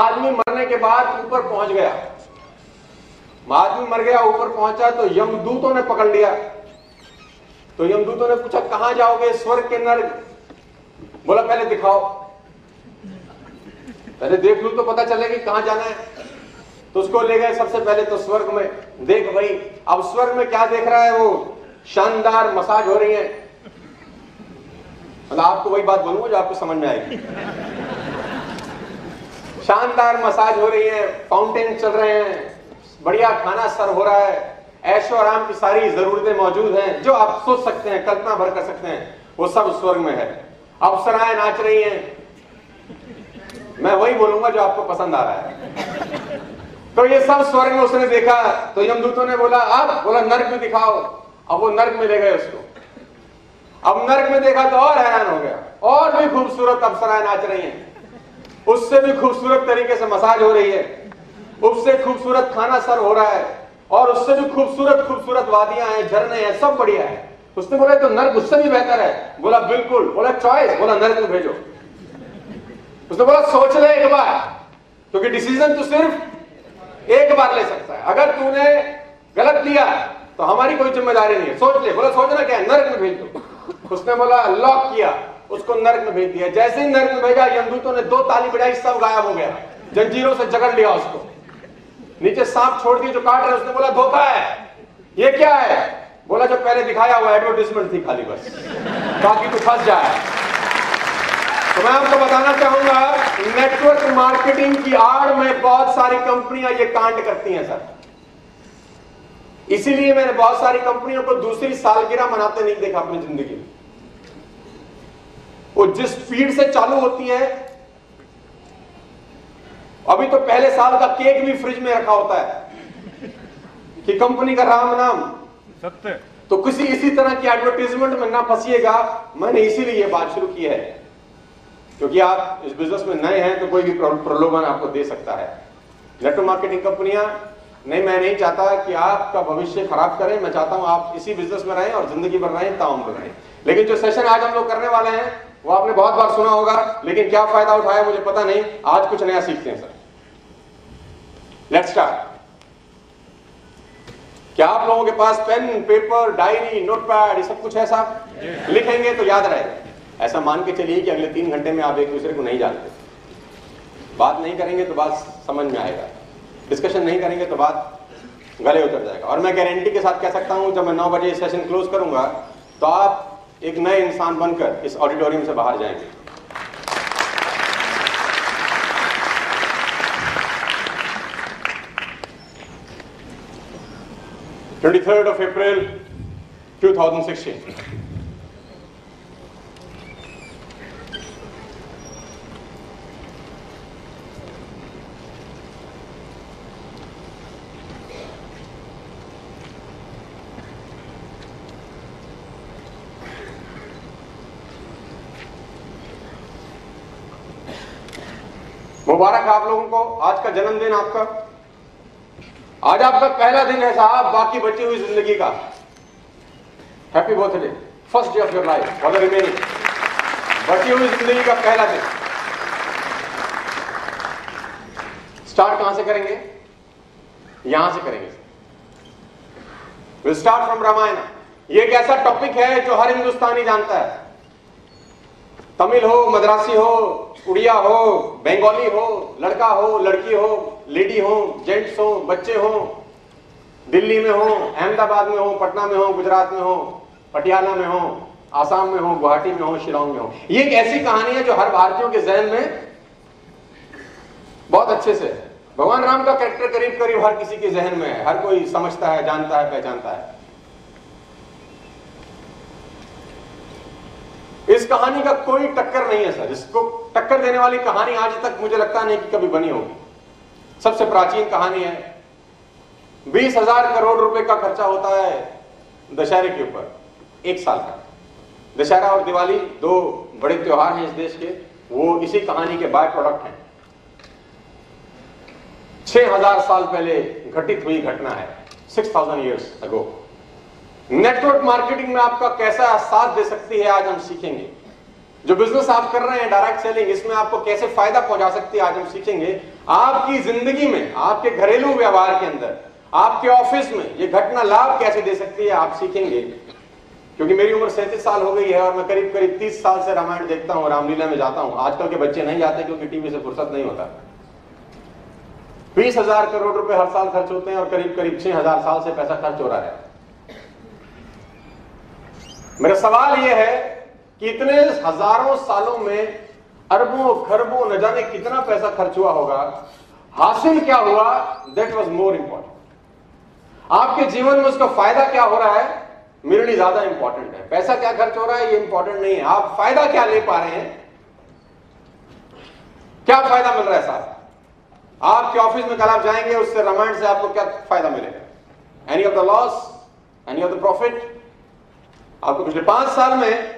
आदमी मरने के बाद ऊपर पहुंच गया, आदमी मर गया ऊपर पहुंचा तो यमदूतों ने पकड़ लिया। तो यमदूतों ने पूछा कहां जाओगे, स्वर्ग के नर्क? बोला पहले दिखाओ, पहले देख लूं तो पता चले कि कहां जाना है। तो उसको ले गए सबसे पहले तो स्वर्ग में। देख भाई अब स्वर्ग में क्या देख रहा है, वो शानदार मसाज हो रही है। मतलब आपको वही बात बोलूंगा जो आपको समझ में आएगी। शानदार मसाज हो रही है, फाउंटेन चल रहे हैं, बढ़िया खाना सर्व हो रहा है, ऐशो आराम की सारी जरूरतें मौजूद हैं, जो आप सोच सकते हैं, कल्पना भर कर सकते हैं, वो सब स्वर्ग में है। अप्सराएं नाच रही हैं, मैं वही बोलूंगा जो आपको पसंद आ रहा है। तो ये सब स्वर्ग में उसने देखा। तो यमदूतों ने बोला अब, बोला नर्क में दिखाओ। अब वो नर्क में ले गए उसको। अब नर्क में देखा तो और हैरान हो गया, और भी खूबसूरत अप्सराएं नाच रही हैं, उससे भी खूबसूरत तरीके से मसाज हो रही है, उससे खूबसूरत खाना सर्व हो रहा है, और उससे भी खूबसूरत खूबसूरत वादियां हैं, झरने हैं, सब बढ़िया है। उसने बोला तो नर्क उससे भी बेहतर है। बोला बिल्कुल। बोला चॉइस, बोला नर्क में भेजो। उसने बोला सोच ले एक बार, क्योंकि डिसीजन तो सिर्फ एक बार ले सकता है, अगर तूने गलत लिया तो हमारी कोई जिम्मेदारी नहीं है, सोच ले। बोला सोचना क्या है, नर्क में भेज दो। उसने बोला लॉक किया, उसको नर्क में भेज दिया। जैसे ही नर्क में भेजा, यमदूतों ने दो ताली बजाई, सब गायब हो गया, जंजीरों से जकड़ लिया उसको, नीचे सांप छोड़ दिए जो काट रहे। उसने बोला धोखा है, ये क्या है? बोला जो पहले दिखाया वो एडवर्टाइजमेंट थी खाली, बस बाकी तो फंस जाए। तो मैं आपको बताना चाहूंगा, नेटवर्क मार्केटिंग की आड़ में बहुत सारी कंपनियां ये कांड करती हैं सर। इसीलिए मैंने बहुत सारी कंपनियों को दूसरी सालगिरह मनाते नहीं देखा अपनी जिंदगी में। वो जिस स्पीड से चालू होती है, अभी तो पहले साल का केक भी फ्रिज में रखा होता है कि कंपनी का राम नाम सत्य। तो किसी इसी तरह की एडवर्टाइजमेंट में ना फंसिएगा। मैंने इसीलिए ये बात शुरू की है, क्योंकि आप इस बिजनेस में नए हैं तो कोई भी प्रलोभन आपको दे सकता है। नेटवर्क मार्केटिंग कंपनियां नहीं, मैं नहीं चाहता कि आपका भविष्य खराब करें, मैं चाहता हूं आप इसी बिजनेस में रहें और जिंदगी भर रहें, ताउम्र रहें। लेकिन जो सेशन आज हम लोग करने वाले हैं वो आपने बहुत बार सुना होगा, लेकिन क्या फायदा उठाया मुझे पता नहीं। आज कुछ नया सीखते हैं सर। Let's start. क्या आप लोगों के पास पेन, पेपर, डायरी, नोटपैड, ये सब कुछ है साहब? yes. लिखेंगे तो याद रहेगा। ऐसा मान के चलिए कि अगले 3 घंटे में आप एक दूसरे को नहीं जानते, बात नहीं करेंगे तो बात समझ में आएगा, डिस्कशन नहीं करेंगे तो बात गले उतर जाएगा। और मैं गारंटी के साथ कह सकता हूं जब मैं 9 बजे सेशन क्लोज करूंगा तो आप एक नए इंसान बनकर इस ऑडिटोरियम से बाहर जाएंगे। April 23, 2016 मुबारक आप लोगों को, आज का जन्मदिन आपका, आज आपका पहला दिन है साहब बाकी बची हुई जिंदगी का। Happy birthday, first day of your life, for the remaining बची हुई जिंदगी का पहला दिन। स्टार्ट कहां से करेंगे? यहां से करेंगे। Will start from Ramayan. ये एक ऐसा टॉपिक है जो हर हिंदुस्तानी जानता है, तमिल हो, मद्रासी हो, उड़िया हो, बंगाली हो, लड़का हो, लड़की हो, लेडी हो, जेंट्स हो, बच्चे हो, दिल्ली में हो, अहमदाबाद में हो, पटना में हो, गुजरात में हो, पटियाला में हो, आसाम में हो, गुवाहाटी में हो, शिलांग में हो। ये एक ऐसी कहानी है जो हर भारतीयों के जहन में बहुत अच्छे से है। भगवान राम का कैरेक्टर करीब करीब हर किसी के जहन में है, हर कोई समझता है, जानता है, पहचानता है। इस कहानी का कोई टक्कर नहीं है सर। इसको टक्कर देने वाली कहानी आज तक मुझे लगता नहीं कि कभी बनी होगी। सबसे प्राचीन कहानी है। 20,000 करोड़ रुपए का खर्चा होता है दशहरे के ऊपर, एक साल का। दशहरा और दिवाली 2 बड़े त्योहार हैं इस देश के, वो इसी कहानी के बाय प्रोडक्ट हैं। 6,000 साल पहले घटित हुई घटना है, 6,000 years ago। नेटवर्क मार्केटिंग में आपका कैसा साथ दे सकती है आज हम सीखेंगे। जो बिजनेस आप कर रहे हैं डायरेक्ट सेलिंग, इसमें आपको कैसे फायदा पहुंचा सकती है आज हम सीखेंगे। आपकी जिंदगी में, आपके घरेलू व्यवहार के अंदर, आपके ऑफिस में ये घटना लाभ कैसे दे सकती है आप सीखेंगे। क्योंकि मेरी उम्र 37 साल हो गई है और मैं करीब करीब 30 साल से रामायण देखता हूँ, रामलीला में जाता हूँ। आजकल के बच्चे नहीं जाते क्योंकि टीवी से फुर्सत नहीं होता। 20,000 करोड़ रुपए हर साल खर्च होते हैं और करीब करीब 6,000 साल से पैसा खर्च हो रहा है। मेरा सवाल यह है कि इतने हजारों सालों में अरबों खरबों न जाने कितना पैसा खर्च हुआ होगा, हासिल क्या हुआ, दैट वाज मोर इंपॉर्टेंट। आपके जीवन में उसका फायदा क्या हो रहा है मेरे लिए ज्यादा इंपॉर्टेंट है। पैसा क्या खर्च हो रहा है ये इंपॉर्टेंट नहीं है, आप फायदा क्या ले पा रहे हैं, क्या फायदा मिल रहा है साहब। आपके ऑफिस में कल आप जाएंगे, उससे रामायण से आपको क्या फायदा मिलेगा, any of the loss, any of the profit. आपको पिछले 5 साल में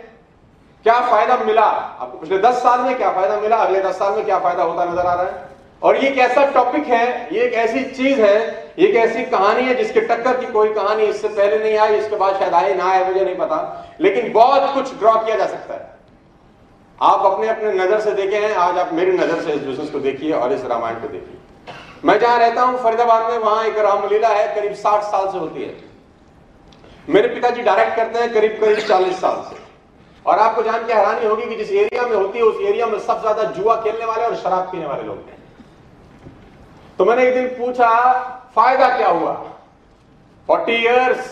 क्या फायदा मिला, आपको पिछले 10 साल में क्या फायदा मिला, अगले 10 साल में क्या फायदा होता नजर आ रहा है। और ये एक ऐसा टॉपिक है, ये एक ऐसी चीज है, ये एक ऐसी कहानी है जिसके टक्कर की कोई कहानी इससे पहले नहीं आई, इसके बाद शायद आए ना आए मुझे नहीं पता, लेकिन बहुत कुछ ड्रॉ किया जा सकता है। आप अपने अपने नजर से देखे हैं, आज आप मेरी नजर से इस बिजनेस को देखिए और इस रामायण को देखिए। मैं जहां रहता हूं फरीदाबाद में, वहां एक रामलीला है, करीब 60 साल से होती है। मेरे पिताजी डायरेक्ट करते हैं करीब करीब 40 साल से। और आपको जान के हैरानी होगी कि जिस एरिया में होती है उस एरिया में सबसे ज्यादा जुआ खेलने वाले और शराब पीने वाले लोग हैं। तो मैंने एक दिन पूछा फायदा क्या हुआ 40 इयर्स,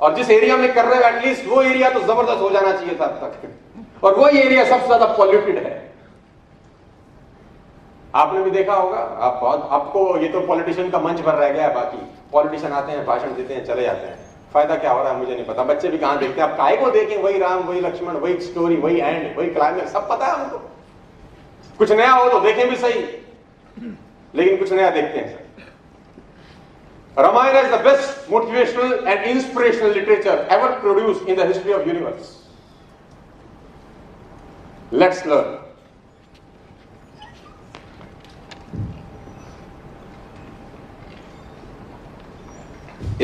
और जिस एरिया में कर रहे हो एटलीस्ट वो एरिया तो जबरदस्त हो जाना चाहिए था अब तक, और वो एरिया सबसे ज्यादा पॉल्यूटेड है। आपने भी देखा होगा, आप बहुत, आपको ये तो पॉलिटिशियन का मंच भर रह गया है, बाकी पॉलिटिशियन आते हैं भाषण देते हैं चले जाते हैं, फायदा क्या हो रहा है मुझे नहीं पता। बच्चे भी कहां देखते हैं, आप काहे को देखें, वही राम वही लक्ष्मण वही स्टोरी वही एंड वही क्लाइमेक्स सब पता है हमको। कुछ नया हो तो देखें भी सही, लेकिन कुछ नया देखते हैं। Ramayan is the best motivational and inspirational literature ever produce in the history of universe. Let's learn.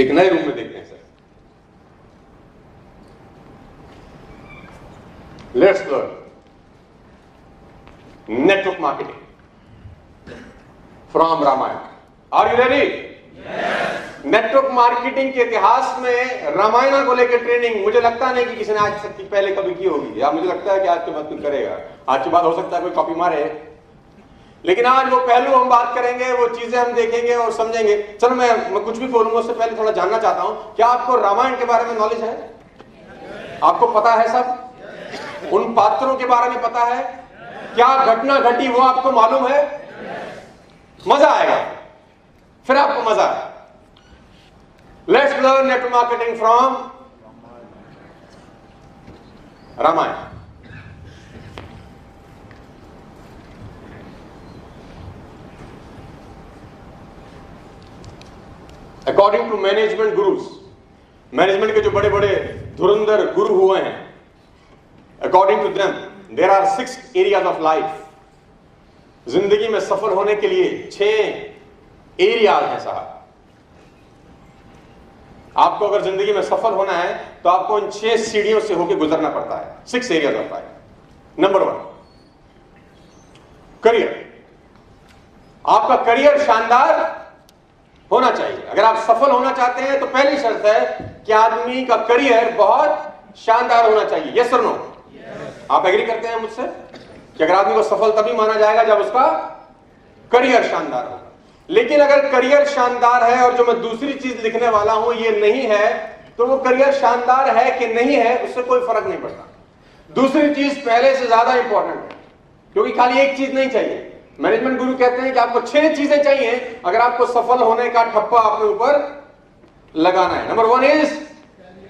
एक नए रूप में देखते हैं। Let's learn network marketing from Ramayana. Are you ready? Yes. Network marketing के इतिहास में रामायण को लेकर ट्रेनिंग मुझे लगता नहीं कि किसी ने आज तक पहले कभी की होगी, या मुझे लगता है कि आज के बाद कोई करेगा। आज के बाद हो सकता है कोई कॉपी मारे, लेकिन आज वो पहलू हम बात करेंगे, वो चीजें हम देखेंगे और समझेंगे। चलो मैं कुछ भी बोलूंगा उससे पहले थोड़ा जानना चाहता हूँ, क्या आपको रामायण के बारे में नॉलेज है? आपको पता है सब उन पात्रों के बारे में पता है? क्या घटना घटी वो आपको मालूम है? मजा आएगा, फिर आपको मजा आएगा। Let's learn network marketing from Ramayan. According to management gurus, management के जो बड़े बड़े धुरंधर गुरु हुए हैं, According to them, there are 6 areas of life. जिंदगी में सफल होने के लिए 6 एरियाज हैं साहब। आपको अगर जिंदगी में सफल होना है तो आपको इन 6 सीढ़ियों से होकर गुजरना पड़ता है। 6 areas of life. Number 1, career. आपका करियर शानदार होना चाहिए। अगर आप सफल होना चाहते हैं तो पहली शर्त है कि आदमी का करियर बहुत शानदार होना चाहिए। यस और नो? आप एग्री करते हैं मुझसे कि अगर आदमी को सफल तभी माना जाएगा जब उसका करियर शानदार हो। लेकिन अगर करियर शानदार है और जो मैं दूसरी चीज लिखने वाला हूं ये नहीं है, तो वो करियर शानदार है कि नहीं है उससे कोई फर्क नहीं पड़ता। दूसरी चीज पहले से ज्यादा इंपॉर्टेंट है, क्योंकि खाली एक चीज नहीं चाहिए। मैनेजमेंट गुरु कहते हैं कि आपको 6 चीजें चाहिए अगर आपको सफल होने का ठप्पा अपने ऊपर लगाना है। Number 1 is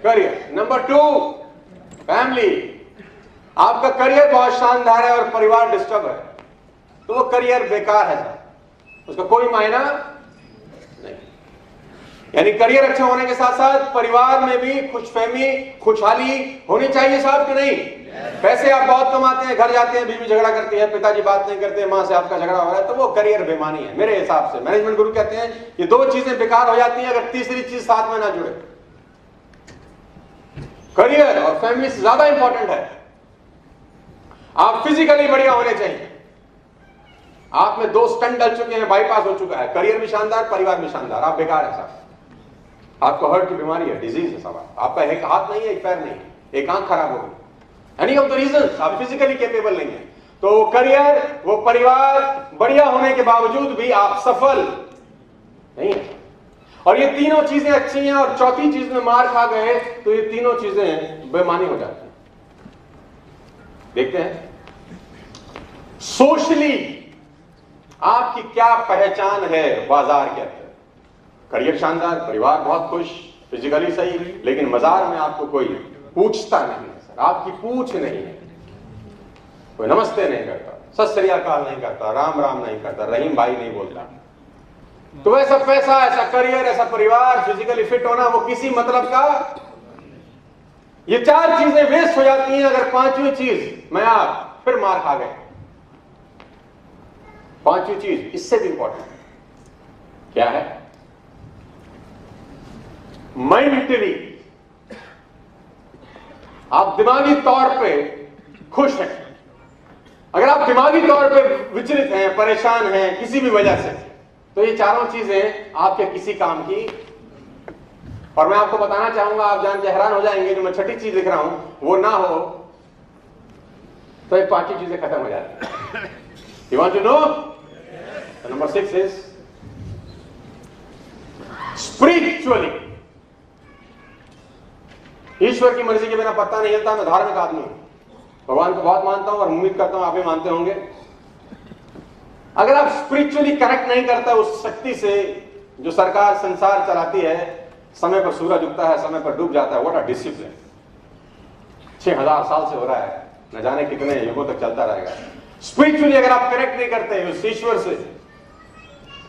career. Number 2 family. आपका करियर बहुत शानदार है और परिवार डिस्टर्ब है तो वो करियर बेकार है, उसका कोई मायना नहीं। यानी करियर अच्छा होने के साथ साथ परिवार में भी खुशफहमी खुशहाली होनी चाहिए साहब कि नहीं? पैसे आप बहुत कमाते हैं, घर जाते हैं, बीवी झगड़ा करती है, पिताजी बात नहीं करते, माँ से आपका झगड़ा हो रहा है, तो वो करियर बेमानी है मेरे हिसाब से। मैनेजमेंट गुरु कहते हैं ये 2 चीजें बेकार हो जाती हैं अगर तीसरी चीज साथ में ना जुड़े। करियर और फैमिली से ज्यादा इंपॉर्टेंट है। आप फिजिकली बढ़िया होने चाहिए, आप में दो स्टंट डल चुके हैं, बाईपास हो चुका है, करियर भी शानदार, परिवार भी शानदार, आप बेकार है साहब। आपको हर्ट की बीमारी है, डिजीज है साहब, आपका एक हाथ नहीं है, एक पैर नहीं है, एक आंख खराब हो गई, एनी ऑफ द रीजंस आप फिजिकली केपेबल नहीं है। तो वो करियर, वो परिवार बढ़िया होने के बावजूद भी आप सफल नहीं है। और ये तीनों चीजें अच्छी हैं और चौथी चीज में मार खा गए तो ये तीनों चीजें बेमानी हो जाती हैं। देखते हैं सोशली आपकी क्या पहचान है बाजार के अंदर। करियर शानदार, परिवार बहुत खुश, फिजिकली सही, लेकिन बाजार में आपको कोई पूछता नहीं है सर, आपकी पूछ नहीं है, कोई नमस्ते नहीं करता, सत श्री अकाल नहीं करता, राम राम नहीं करता, रहीम भाई नहीं बोलता। तो वैसा पैसा, ऐसा करियर, ऐसा परिवार, फिजिकली फिट होना, वो किसी मतलब का, ये चार चीजें वेस्ट हो जाती हैं। अगर पांचवी चीज मैं आप फिर मार खा गए। पांचवी चीज इससे भी इंपॉर्टेंट क्या है? मेंटली आप दिमागी तौर पे खुश हैं। अगर आप दिमागी तौर पे विचलित हैं, परेशान हैं किसी भी वजह से, तो ये चारों चीजें आपके किसी काम की। और मैं आपको बताना चाहूंगा, आप जान के हैरान हो जाएंगे, जो मैं छठी चीज लिख रहा हूं वो ना हो तो ये पांच चीजें खत्म हो जाती। You want to know number 6 is spiritually. ईश्वर की मर्जी के बिना पता नहीं चलता। मैं धार्मिक आदमी हूं, भगवान को बहुत मानता हूं और उम्मीद करता हूं आप भी मानते होंगे। अगर आप स्पिरिचुअली कनेक्ट नहीं करता उस शक्ति से जो सरकार संसार चलाती है, समय पर सूरज उगता है, समय पर डूब जाता है। व्हाट अ डिसिप्लिन, 6000 साल से हो रहा है, न जाने कितने युगों तक चलता रहेगा। स्पिरिचुअली अगर आप कनेक्ट नहीं करते उस ईश्वर से,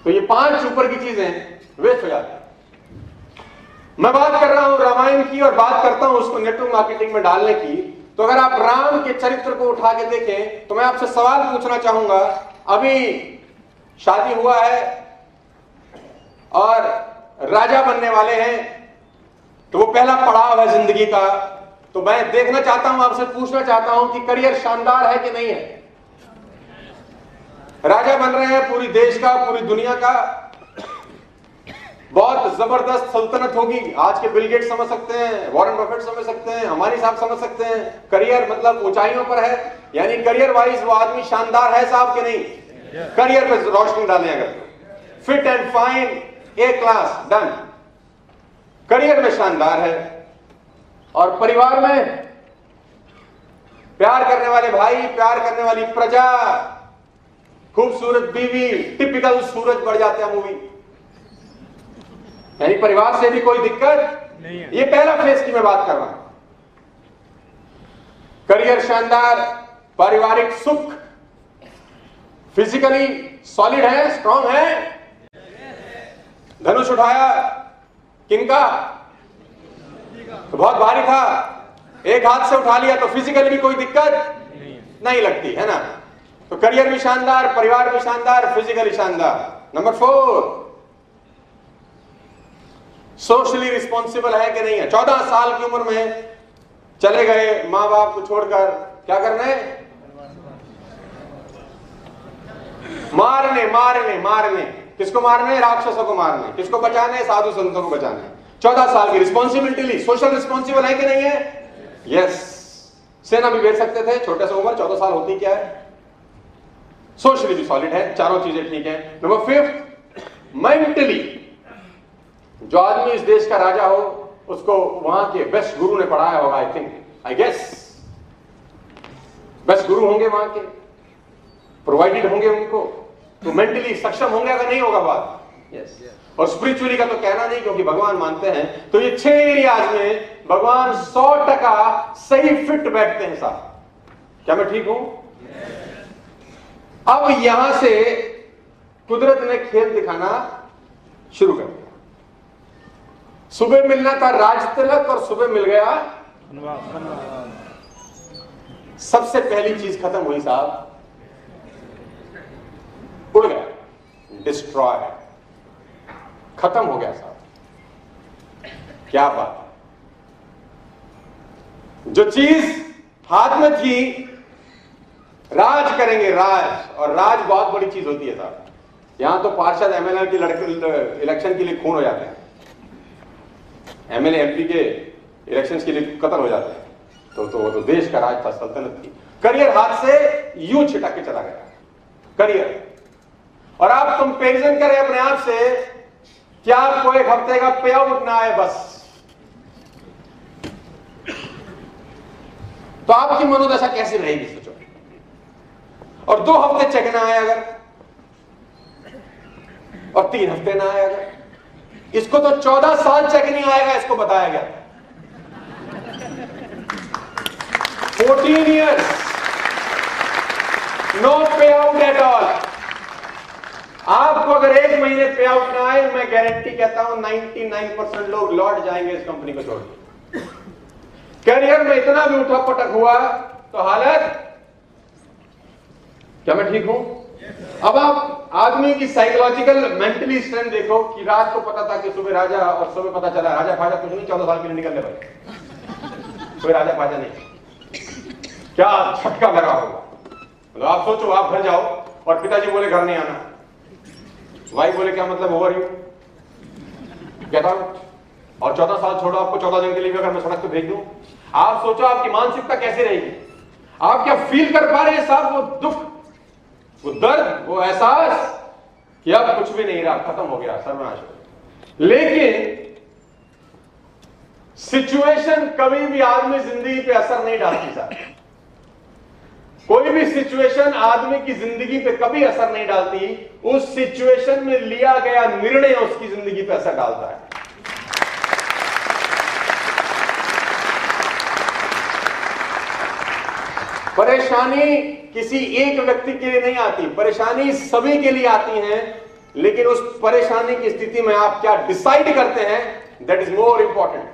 तो ये पांच ऊपर की चीजें वेस्ट हो जाती है। मैं बात कर रहा हूं रामायण की और बात करता हूं उसको नेटवर्क मार्केटिंग में डालने की। तो अगर आप राम के चरित्र को उठा के देखें तो मैं आपसे सवाल पूछना चाहूंगा, अभी शादी हुआ है और राजा बनने वाले हैं, तो वो पहला पड़ाव है जिंदगी का। तो मैं देखना चाहता हूं, आपसे पूछना चाहता हूं कि करियर शानदार है कि नहीं है? राजा बन रहे हैं पूरी देश का, पूरी दुनिया का, बहुत जबरदस्त सल्तनत होगी। आज के बिल गेट्स समझ सकते हैं, वॉरेन बफेट समझ सकते हैं, हमारी साहब समझ सकते हैं। करियर मतलब ऊंचाइयों पर है, यानी करियर वाइज वो आदमी शानदार है साहब के नहीं। करियर पे रोशनी डालें, अगर fit and fine, A class, done, career में शानदार है। और परिवार में प्यार करने वाले भाई, प्यार करने वाली प्रजा, खूबसूरत बीवी, टिपिकल सूरज बढ़ जाते हैं मूवी, यानी परिवार से भी कोई दिक्कत नहीं है। ये पहला फेज की मैं बात कर रहा हूं। करियर शानदार, पारिवारिक सुख, फिजिकली सॉलिड है, स्ट्रांग है। धनुष उठाया किनका? तो बहुत भारी था, एक हाथ से उठा लिया, तो फिजिकली भी कोई दिक्कत नहीं लगती है ना। तो करियर भी शानदार, परिवार भी शानदार, फिजिकली शानदार। नंबर 4 सोशली रिस्पॉन्सिबल है कि नहीं है? 14 साल की उम्र में चले गए माँ बाप को छोड़कर, क्या करना है? मारने मारने मारने, किसको मारने? राक्षसों को मारने। किसको बचाने? साधु संतों को बचाने। 14 साल की रिस्पॉन्सिबिलिटी, सोशल रिस्पॉन्सिबल है कि नहीं है? यस। सेना भी भेज सकते थे, छोटे से उम्र, 14 साल होती क्या है। सोशली भी सॉलिड है, चारों चीजें ठीक है। नंबर 5 मेंटली, जो आदमी इस देश का राजा हो उसको वहां के बेस्ट गुरु ने पढ़ाया होगा। I think, I guess best गुरु होंगे वहां के, प्रोवाइडेड होंगे उनको, तो मेंटली सक्षम होंगे अगर नहीं होगा बात। यस। और स्पिरिचुअली का तो कहना नहीं, क्योंकि भगवान मानते हैं। तो ये 6 एरियाज में भगवान 100% सही फिट बैठते हैं साहब। क्या मैं ठीक हूं? Yes. अब यहां से कुदरत ने खेल दिखाना शुरू कर दिया। सुबह मिलना था राजतिलक और सुबह मिल गया। सबसे पहली चीज खत्म हुई साहब, उड़ गया, डिस्ट्रॉय, खत्म हो गया साहब। क्या बात, जो चीज हाथ में थी राज करेंगे, राज। और राज बहुत बड़ी चीज होती है साहब। यहाँ तो पार्षद एमएलए के लड़के इलेक्शन के लिए खून हो जाते हैं, एमएलए एमपी के इलेक्शंस के लिए कत्ल हो जाते हैं। तो वो तो देश का राज था, सल्तनत थी। करियर हाथ से यूं छिटक के चला गया करियर। और आप कंपेरिजन करें अपने आप से कि आपको एक हफ्ते का पे आउट ना आए बस, तो आपकी मनोदशा कैसी रहेगी सोचो। और 2 हफ्ते चेक ना आए अगर, और 3 हफ्ते ना आएगा, इसको तो 14 साल चेक नहीं आएगा, इसको बताया गया 14 years नो पे आउट एट ऑल। आपको अगर 1 महीने पे आउट ना आए, मैं गारंटी कहता हूं 99% लोग लौट जाएंगे इस कंपनी को छोड़। करियर में इतना भी उठा पटक हुआ तो हालत, क्या मैं ठीक हूं? अब आप आदमी की साइकोलॉजिकल मेंटली स्ट्रेंथ देखो कि रात को पता था कि सुबह राजा, और सुबह पता चला राजा फाजा कुछ नहीं, 14 साल के लिए निकलने वाले, कोई राजा फाजा नहीं। क्या झटका लगा होगा। मतलब आप सोचो, आप घर जाओ और पिताजी बोले घर नहीं आना, वाइफ बोले क्या मतलब ओवर यू, गेट आउट, और 14 साल छोड़ो, आपको 14 दिन के लिए अगर मैं सड़क पे भेज दूं, आप सोचो आपकी मानसिकता कैसे रहेगी। आप क्या फील कर पा रहे हैं साहब? वो दुख, वो दर्द, वो एहसास कि अब कुछ भी नहीं रहा, खत्म हो गया, सर्वनाश हो गया। लेकिन सिचुएशन कभी भी आदमी जिंदगी पे असर नहीं डालती साहब। कोई भी सिचुएशन आदमी की जिंदगी पे कभी असर नहीं डालती, उस सिचुएशन में लिया गया निर्णय उसकी जिंदगी पे असर डालता है। परेशानी किसी एक व्यक्ति के लिए नहीं आती, परेशानी सभी के लिए आती है। लेकिन उस परेशानी की स्थिति में आप क्या डिसाइड करते हैं, दैट इज मोर इंपॉर्टेंट।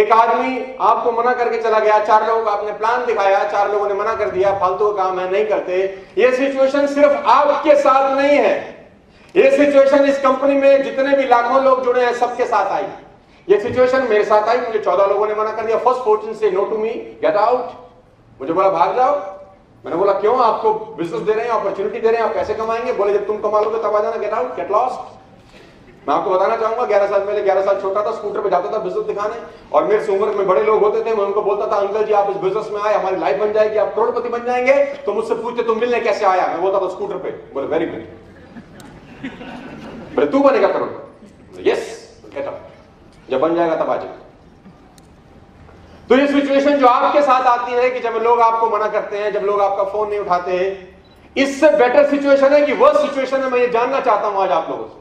एक आदमी आपको मना करके चला गया, 4 लोगों का आपने प्लान दिखाया, 4 लोगों ने मना कर दिया, फालतू का काम है नहीं करते। यह सिचुएशन सिर्फ आपके साथ नहीं है, यह सिचुएशन इस कंपनी में जितने भी लाखों लोग जुड़े हैं सबके साथ आई। यह सिचुएशन मेरे साथ आई, मुझे 14 लोगों ने मना कर दिया। फर्स्ट फोर्चून से no to me, get out, मुझे बोला भाग जाओ। मैंने बोला क्यों? आपको बिजनेस दे रहे हैं, अपॉर्चुनिटी दे रहे हैं, आप पैसे कमाएंगे। बोले जब तुम कमा लोगे तब आ जाना, गेट आउट, गेट लॉस्ट। मैं आपको बताना चाहूंगा 11 साल पहले, 11 साल छोटा था, स्कूटर पे जाता था बिजनेस दिखाने, और मेरे से उम्र में बड़े लोग होते थे, मैं उनको बोलता था अंकल जी आप इस बिजनेस में आए, हमारी लाइफ बन जाएगी, आप करोड़पति बन जाएंगे। तो मुझसे पूछते तुम मिलने कैसे आया, मैं बोलता था स्कूटर पे। बोले वेरी गुड, तू बनेगा करोड़पति, यस, गेट आउट, जब बन जाएगा तब आ जाएगा। तो ये सिचुएशन जो आपके साथ आती है कि जब लोग आपको मना करते हैं, जब लोग आपका फोन नहीं उठाते हैं, इससे बेटर सिचुएशन है कि वो सिचुएशन है। मैं ये जानना चाहता हूं आज आप लोगों से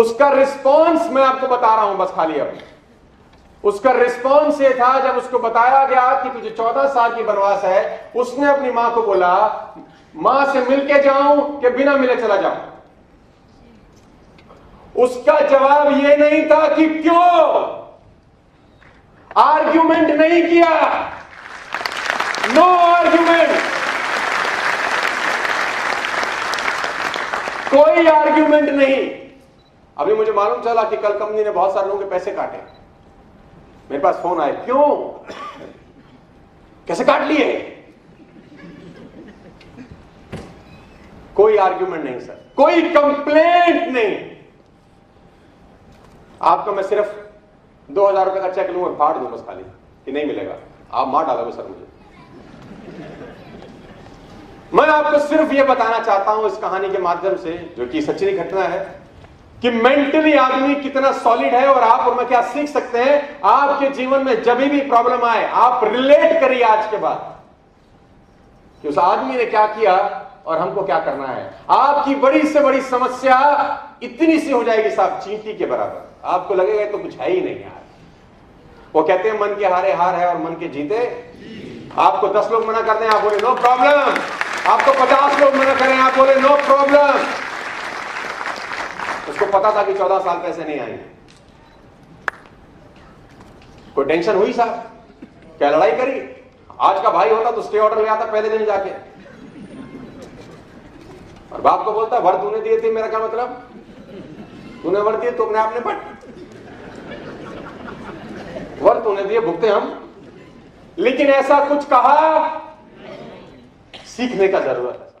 उसका रिस्पांस, मैं आपको बता रहा हूं बस खाली। अब उसका रिस्पांस ये था, जब उसको बताया गया कि तुझे 14 साल की बनवास है, उसने अपनी मां को बोला मां से मिलके जाऊं कि बिना मिले चला जाऊं। उसका जवाब यह नहीं था कि क्यों, आर्ग्यूमेंट नहीं किया, नो आर्ग्यूमेंट, कोई आर्ग्यूमेंट नहीं। अभी मुझे मालूम चला कि कल कंपनी ने बहुत सारे लोगों के पैसे काटे, मेरे पास फोन आए क्यों, कैसे काट लिए, कोई आर्ग्यूमेंट नहीं सर, कोई कंप्लेंट नहीं। आपका मैं सिर्फ 2000 रुपए का चेक लूंगा, फाड़ दूं बस खाली, कि नहीं मिलेगा, आप मार डालोगे सर मुझे। मैं आपको सिर्फ ये बताना चाहता हूं इस कहानी के माध्यम से, जो कि सच्ची घटना है, कि मेंटली आदमी कितना सॉलिड है और आप और मैं क्या सीख सकते हैं। आपके जीवन में जब भी प्रॉब्लम आए, आप रिलेट करिए आज के बाद कि उस आदमी ने क्या किया और हमको क्या करना है। आपकी बड़ी से बड़ी समस्या इतनी सी हो जाएगी साहब, चींटी के बराबर, आपको लगेगा तो कुछ है ही नहीं यार। वो कहते हैं मन के हारे हार है और मन के जीते जीत। आपको 10 लोग मना करते हैं, आप बोले नो प्रॉब्लम, आपको 50 लोग मना करें, आप बोले नो प्रॉब्लम। उसको पता था कि 14 साल पैसे नहीं आएंगे। कोई टेंशन हुई साहब? क्या लड़ाई करी? आज का भाई होता तो स्टे ऑर्डर ले आता पहले दिन जाके, और बाप को बोलता वर तूने दिए थे, मेरा क्या मतलब, तूने वर दिए तो अपने आपने, बट वर तूने दिए भुगते हम। लेकिन ऐसा कुछ कहा सीखने का जरूरत है।